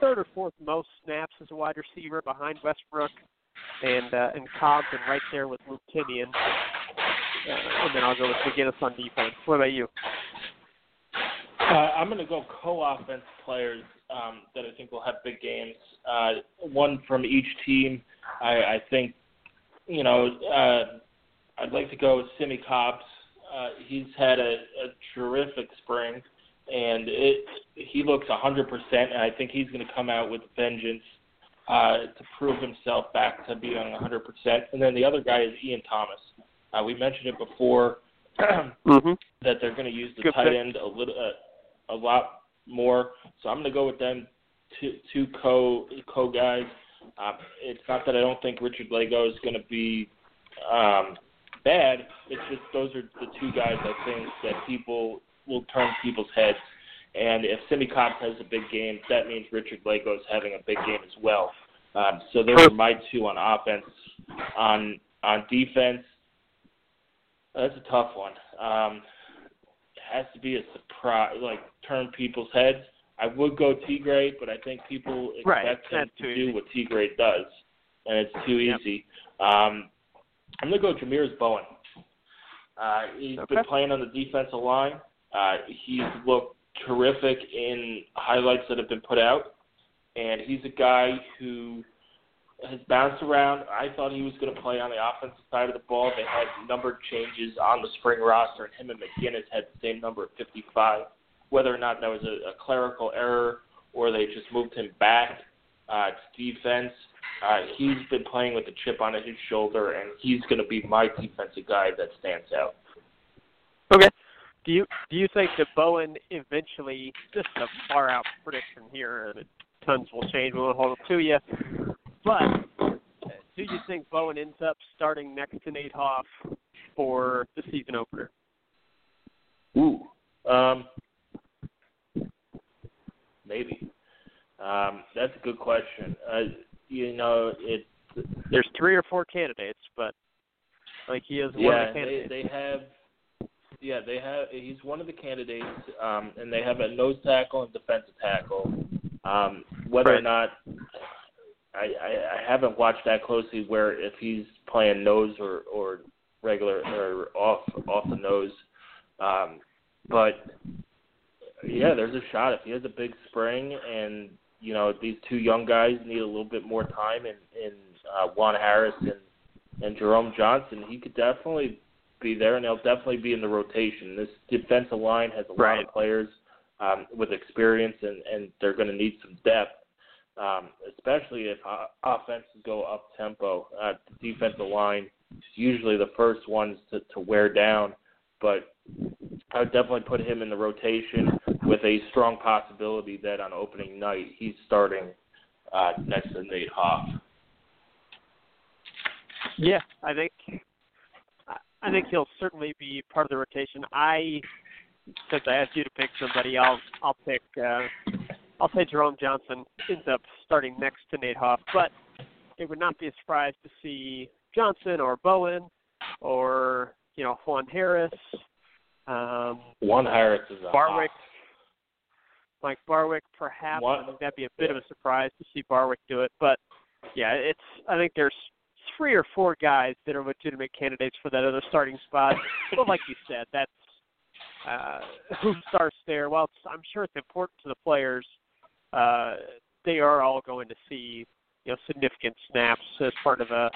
third or fourth most snaps as a wide receiver behind Westbrook and uh, and Cobbs, and right there with Luke Timian. Uh, and then I'll go with McGinnis on defense. What about you? Uh, I'm going to go co-offense players um, that I think will have big games. Uh, one from each team. I, I think, you know, uh, I'd like to go with Simmie Cobbs. Uh, he's had a, a terrific spring, and it, he looks one hundred percent, and I think he's going to come out with vengeance uh, to prove himself back to being one hundred percent. And then the other guy is Ian Thomas. Uh, we mentioned it before mm-hmm. that they're going to use the Good tight pick. end a little uh, – a lot more. So I'm going to go with them, two, two co, co guys. Uh, it's not that I don't think Richard Lagow is going to be um, bad. It's just those are the two guys I think that people will turn people's heads. And if Simmie Cobbs has a big game, that means Richard Lagow is having a big game as well. Um, so those are my two on offense. On on defense, that's a tough one. Um, has to be a surprise, like turn people's heads. I would go Tegray, but I think people expect right. him to do easy. what Tegray does, and it's too easy. Yep. Um, I'm going to go Jameer's Bowen. Uh, he's okay. been playing on the defensive line. Uh, he's looked terrific in highlights that have been put out, and he's a guy who has bounced around. I thought he was going to play on the offensive side of the ball. They had number changes on the spring roster, and him and McGinnis had the same number at fifty-five. Whether or not that was a, a clerical error or they just moved him back uh, to defense, uh, he's been playing with a chip on his shoulder, and he's going to be my defensive guy that stands out. Okay. Do you do you think that Bowen eventually, just a far-out prediction here, and tons will change, we won't hold it to you, but do you think Bowen ends up starting next to Nate Hoff for the season opener? Ooh. Um, maybe. Um, that's a good question. Uh, you know, it. There's three or four candidates, but like he is yeah, one of the candidates. They, they have. Yeah, they have. He's one of the candidates, um, and they have a nose tackle and defensive tackle. Um, whether right. or not. I, I, I haven't watched that closely where if he's playing nose or, or regular or off off the nose. Um, but, yeah, there's a shot. If he has a big spring and, you know, these two young guys need a little bit more time in, in uh, Juan Harris and, and Jerome Johnson, he could definitely be there, and he'll definitely be in the rotation. This defensive line has a right. lot of players. um, with experience, and, and they're going to need some depth, um, especially if uh, offenses go up-tempo. Uh, the defensive line is usually the first ones to, to wear down, but I would definitely put him in the rotation with a strong possibility that on opening night he's starting uh, next to Nate Hoff. Yeah, I think I think he'll certainly be part of the rotation. I, since I asked you to pick somebody, I'll I'll pick uh, I'll say Jerome Johnson ends up starting next to Nate Hoff, but it would not be a surprise to see Johnson or Bowen or you know Juan Harris. Um, Juan Harris is a Barwick. Hot. Mike Barwick, perhaps. One, I think that'd be a bit yeah. of a surprise to see Barwick do it, but yeah, it's. I think there's three or four guys that are legitimate candidates for that other starting spot. But like you said, that's uh, who starts there. While it's, I'm sure it's important to the players, uh, they are all going to see you know significant snaps as part of a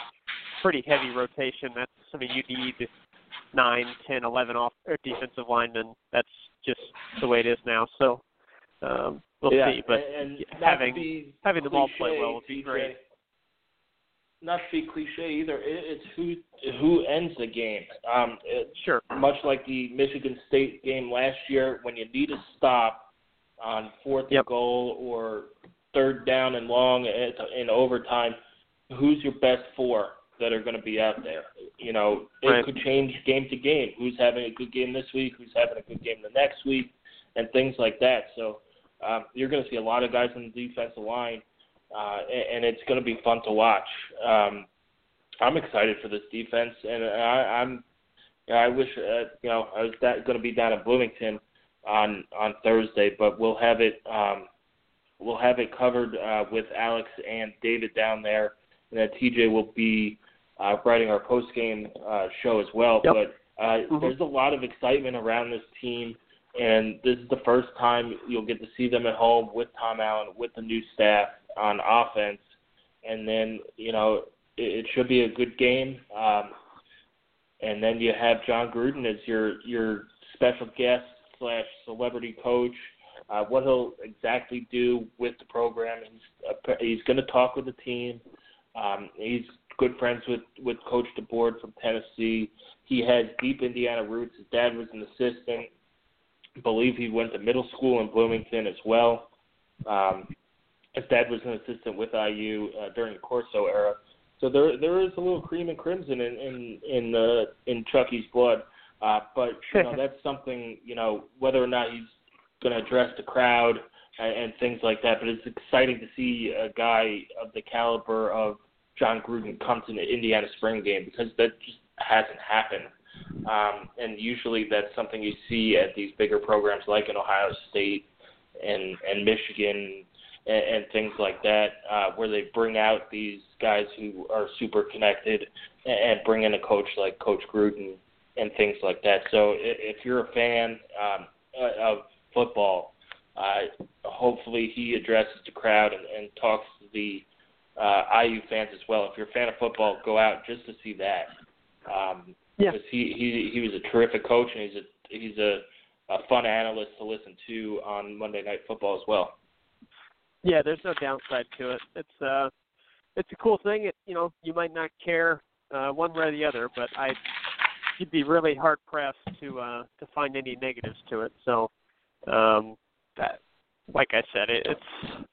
pretty heavy rotation. That's I mean you need nine, ten, eleven off or defensive linemen. That's just the way it is now. So. Um, we'll yeah, see, but and, and having having the ball play well would be great. Not to be cliche either, it, it's who who ends the game. Um, it, sure. Much like the Michigan State game last year, when you need a stop on fourth yep. and goal or third down and long in overtime, who's your best four that are going to be out there? You know, it right. could change game to game. Who's having a good game this week? Who's having a good game the next week? And things like that. So um, you're going to see a lot of guys on the defensive line, uh, and, and it's going to be fun to watch. Um, I'm excited for this defense, and I, I'm. I wish uh, you know I was that going to be down at Bloomington on on Thursday, but we'll have it um, we'll have it covered uh, with Alex and David down there, and then T J will be uh, writing our post game uh, show as well. Yep. But uh, mm-hmm. there's a lot of excitement around this team. And this is the first time you'll get to see them at home with Tom Allen, with the new staff on offense. And then, you know, it, it should be a good game. Um, and then you have John Gruden as your, your special guest slash celebrity coach. Uh, what he'll exactly do with the program, he's, he's going to talk with the team. Um, he's good friends with, with Coach DeBoer from Tennessee. He has deep Indiana roots. His dad was an assistant. Believe he went to middle school in Bloomington as well. Um, his dad was an assistant with I U uh, during the Corso era, so there there is a little cream and crimson in in in, the, in Chucky's blood. Uh, but you know that's something you know whether or not he's going to address the crowd and, and things like that. But it's exciting to see a guy of the caliber of John Gruden come to the Indiana spring game because that just hasn't happened. Um, and usually that's something you see at these bigger programs like in Ohio State and, and Michigan and, and things like that uh, where they bring out these guys who are super connected and bring in a coach like Coach Gruden and things like that. So if you're a fan um, of football, uh, hopefully he addresses the crowd and, and talks to the uh, I U fans as well. If you're a fan of football, go out just to see that. Um Yeah. Because he, he he was a terrific coach, and he's a he's a, a fun analyst to listen to on Monday Night Football as well. Yeah, there's no downside to it. It's uh, it's a cool thing. It, you know, you might not care uh, one way or the other, but I you'd be really hard pressed to uh, to find any negatives to it. So, um, that like I said, it, it's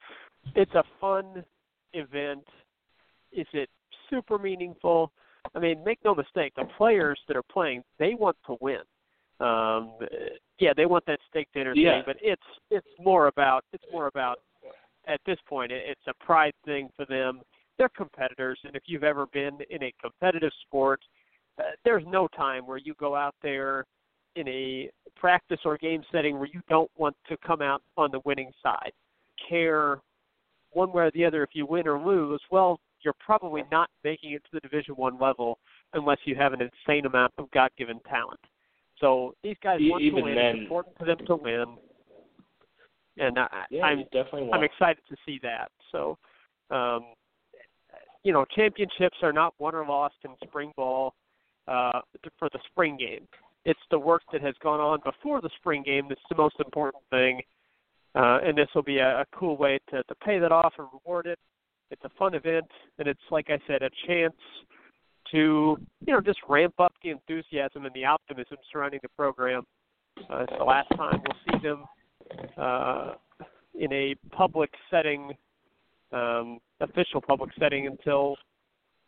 it's a fun event. Is it super meaningful? I mean, make no mistake, the players that are playing, they want to win. Um, yeah, they want that steak dinner yeah. thing, but it's it's more about it's more about at this point, it's a pride thing for them. They're competitors, and if you've ever been in a competitive sport, uh, there's no time where you go out there in a practice or game setting where you don't want to come out on the winning side. Care one way or the other if you win or lose. Well, you're probably not making it to the Division I level unless you have an insane amount of God-given talent. So these guys want Even to win. Then, it's important for them to win. And I, yeah, I'm, I'm excited to see that. So, um, you know, championships are not won or lost in spring ball uh, for the spring game. It's the work that has gone on before the spring game that's the most important thing. Uh, and this will be a, a cool way to, to pay that off and reward it. It's a fun event, and it's, like I said, a chance to, you know, just ramp up the enthusiasm and the optimism surrounding the program. Uh, it's the last time we'll see them uh, in a public setting, um, official public setting, until,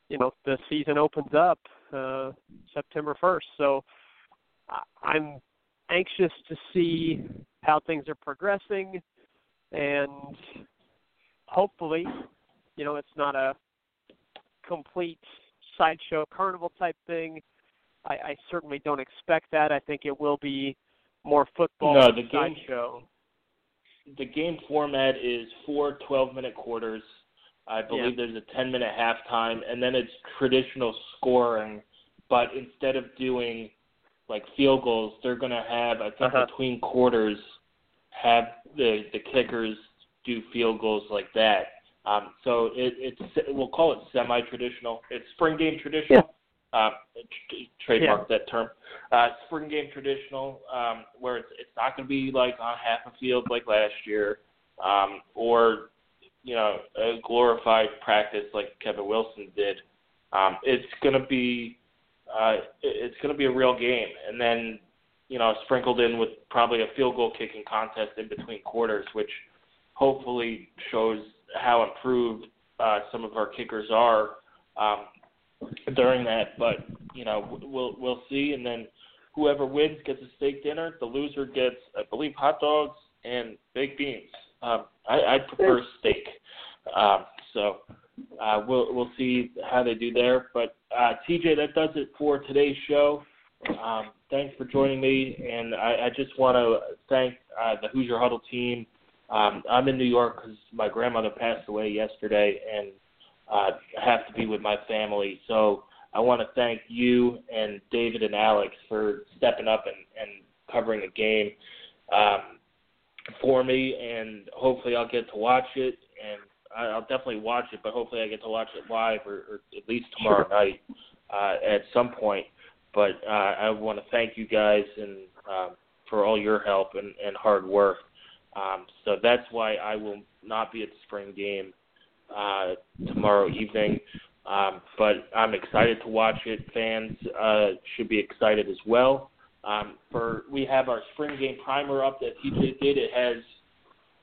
you know, the season opens up uh, September first. So I'm anxious to see how things are progressing, and hopefully, you know, it's not a complete sideshow carnival type thing. I, I certainly don't expect that. I think it will be more football no, than sideshow. The game format is four twelve-minute quarters. I believe yeah. there's a ten-minute halftime, and then it's traditional scoring. But instead of doing, like, field goals, they're going to have, I think, uh-huh. between quarters, have the, the kickers do field goals like that. Um, so it, it's we'll call it semi-traditional. It's spring game traditional. Yeah. Uh, t- trademark yeah. that term. Uh, spring game traditional, um, where it's, it's not going to be like on half a field like last year, um, or you know a glorified practice like Kevin Wilson did. Um, it's going to be uh, it's going to be a real game, and then you know sprinkled in with probably a field goal kicking contest in between quarters, which hopefully shows how improved uh, some of our kickers are um, during that. But, you know, we'll we'll see. And then whoever wins gets a steak dinner. The loser gets, I believe, hot dogs and baked beans. Um, I, I prefer steak. Um, so uh, we'll we'll see how they do there. But, uh, T J, that does it for today's show. Um, thanks for joining me. And I, I just want to thank uh, the Hoosier Huddle team. Um, I'm in New York because my grandmother passed away yesterday, and I uh, have to be with my family. So I want to thank you and David and Alex for stepping up and, and covering a game um, for me, and hopefully I'll get to watch it. And I'll definitely watch it, but hopefully I get to watch it live or, or at least tomorrow night uh, at some point. But uh, I want to thank you guys and uh, for all your help and, and hard work. Um, so that's why I will not be at the spring game uh, tomorrow evening. Um, but I'm excited to watch it. Fans uh, should be excited as well. Um, for we have our spring game primer up that T J did. It has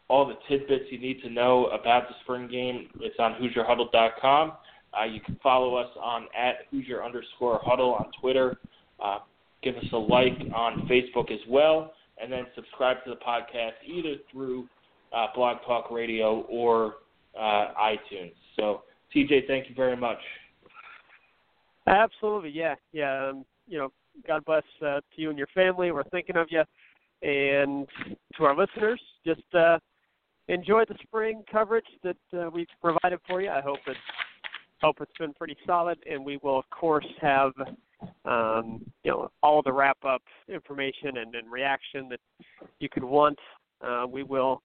all the tidbits you need to know about the spring game. It's on Hoosier Huddle dot com. Uh, you can follow us on at Hoosier underscore Huddle on Twitter. Uh, give us a like on Facebook as well. And then subscribe to the podcast either through uh, Blog Talk Radio or uh, iTunes. So, T J, thank you very much. Absolutely, yeah, yeah. Um, you know, God bless uh, to you and your family. We're thinking of you, and to our listeners, just uh, enjoy the spring coverage that uh, we've provided for you. I hope it's hope it's been pretty solid, and we will, of course, have. Um, you know, all the wrap-up information and, and reaction that you could want. Uh, we will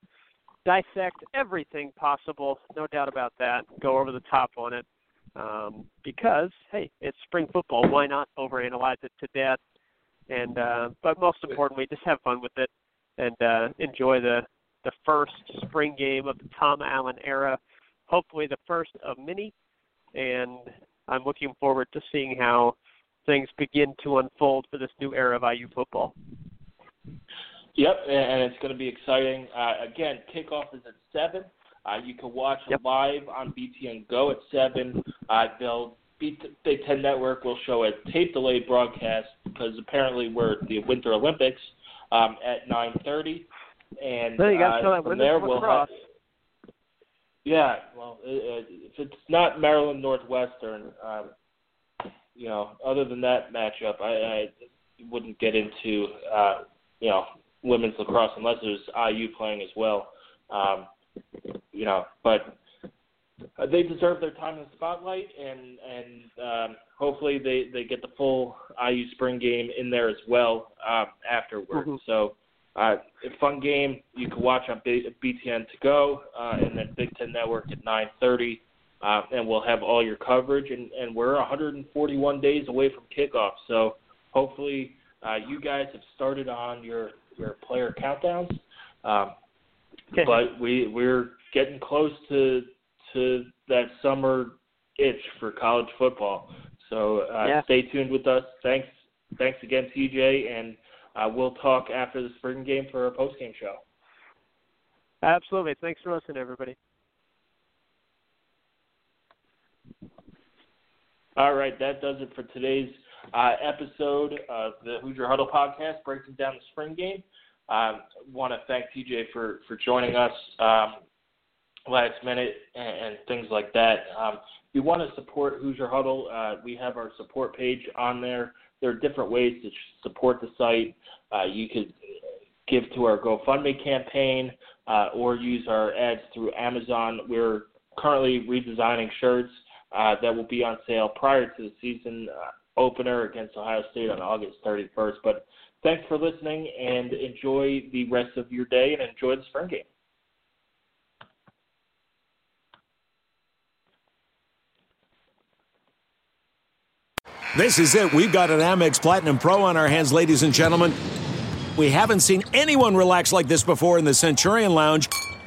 dissect everything possible, no doubt about that, go over the top on it um, because, hey, it's spring football. Why not overanalyze it to death? And uh, but most importantly, just have fun with it and uh, enjoy the, the first spring game of the Tom Allen era, hopefully the first of many. And I'm looking forward to seeing how things begin to unfold for this new era of I U football. Yep, and it's going to be exciting. Uh, again, kickoff is at seven. Uh, you can watch yep. live on B T N Go at seven. Uh, they'll Big Ten Network will show a tape-delayed broadcast because apparently we're at the Winter Olympics um, at nine thirty. And well, you got to show uh, that from there we'll across. Have yeah, well, if it's not Maryland Northwestern, uh, you know, other than that matchup, I, I wouldn't get into, uh, you know, women's lacrosse unless there's I U playing as well. Um, you know, but they deserve their time in the spotlight, and and um, hopefully they, they get the full I U spring game in there as well um, afterwards. Mm-hmm. So uh, a fun game you can watch on B T N to go uh, and then Big Ten Network at nine thirty. Uh, and we'll have all your coverage, and, and we're one hundred forty-one days away from kickoff. So hopefully uh, you guys have started on your, your player countdowns. Um, Okay. But we we're getting close to to that summer itch for college football. So uh, yeah. stay tuned with us. Thanks, thanks again, T J, and uh, we'll talk after the spring game for our post-game show. Absolutely. Thanks for listening, everybody. All right, that does it for today's uh, episode of the Hoosier Huddle Podcast, breaking down the spring game. I um, want to thank T J for, for joining us um, last minute and, and things like that. Um, if you want to support Hoosier Huddle, uh, we have our support page on there. There are different ways to support the site. Uh, you could give to our GoFundMe campaign uh, or use our ads through Amazon. We're currently redesigning shirts uh, that will be on sale prior to the season uh, opener against Ohio State on August thirty-first. But thanks for listening, and enjoy the rest of your day and enjoy the spring game. This is it. We've got an Amex Platinum Pro on our hands, ladies and gentlemen. We haven't seen anyone relax like this before in the Centurion Lounge.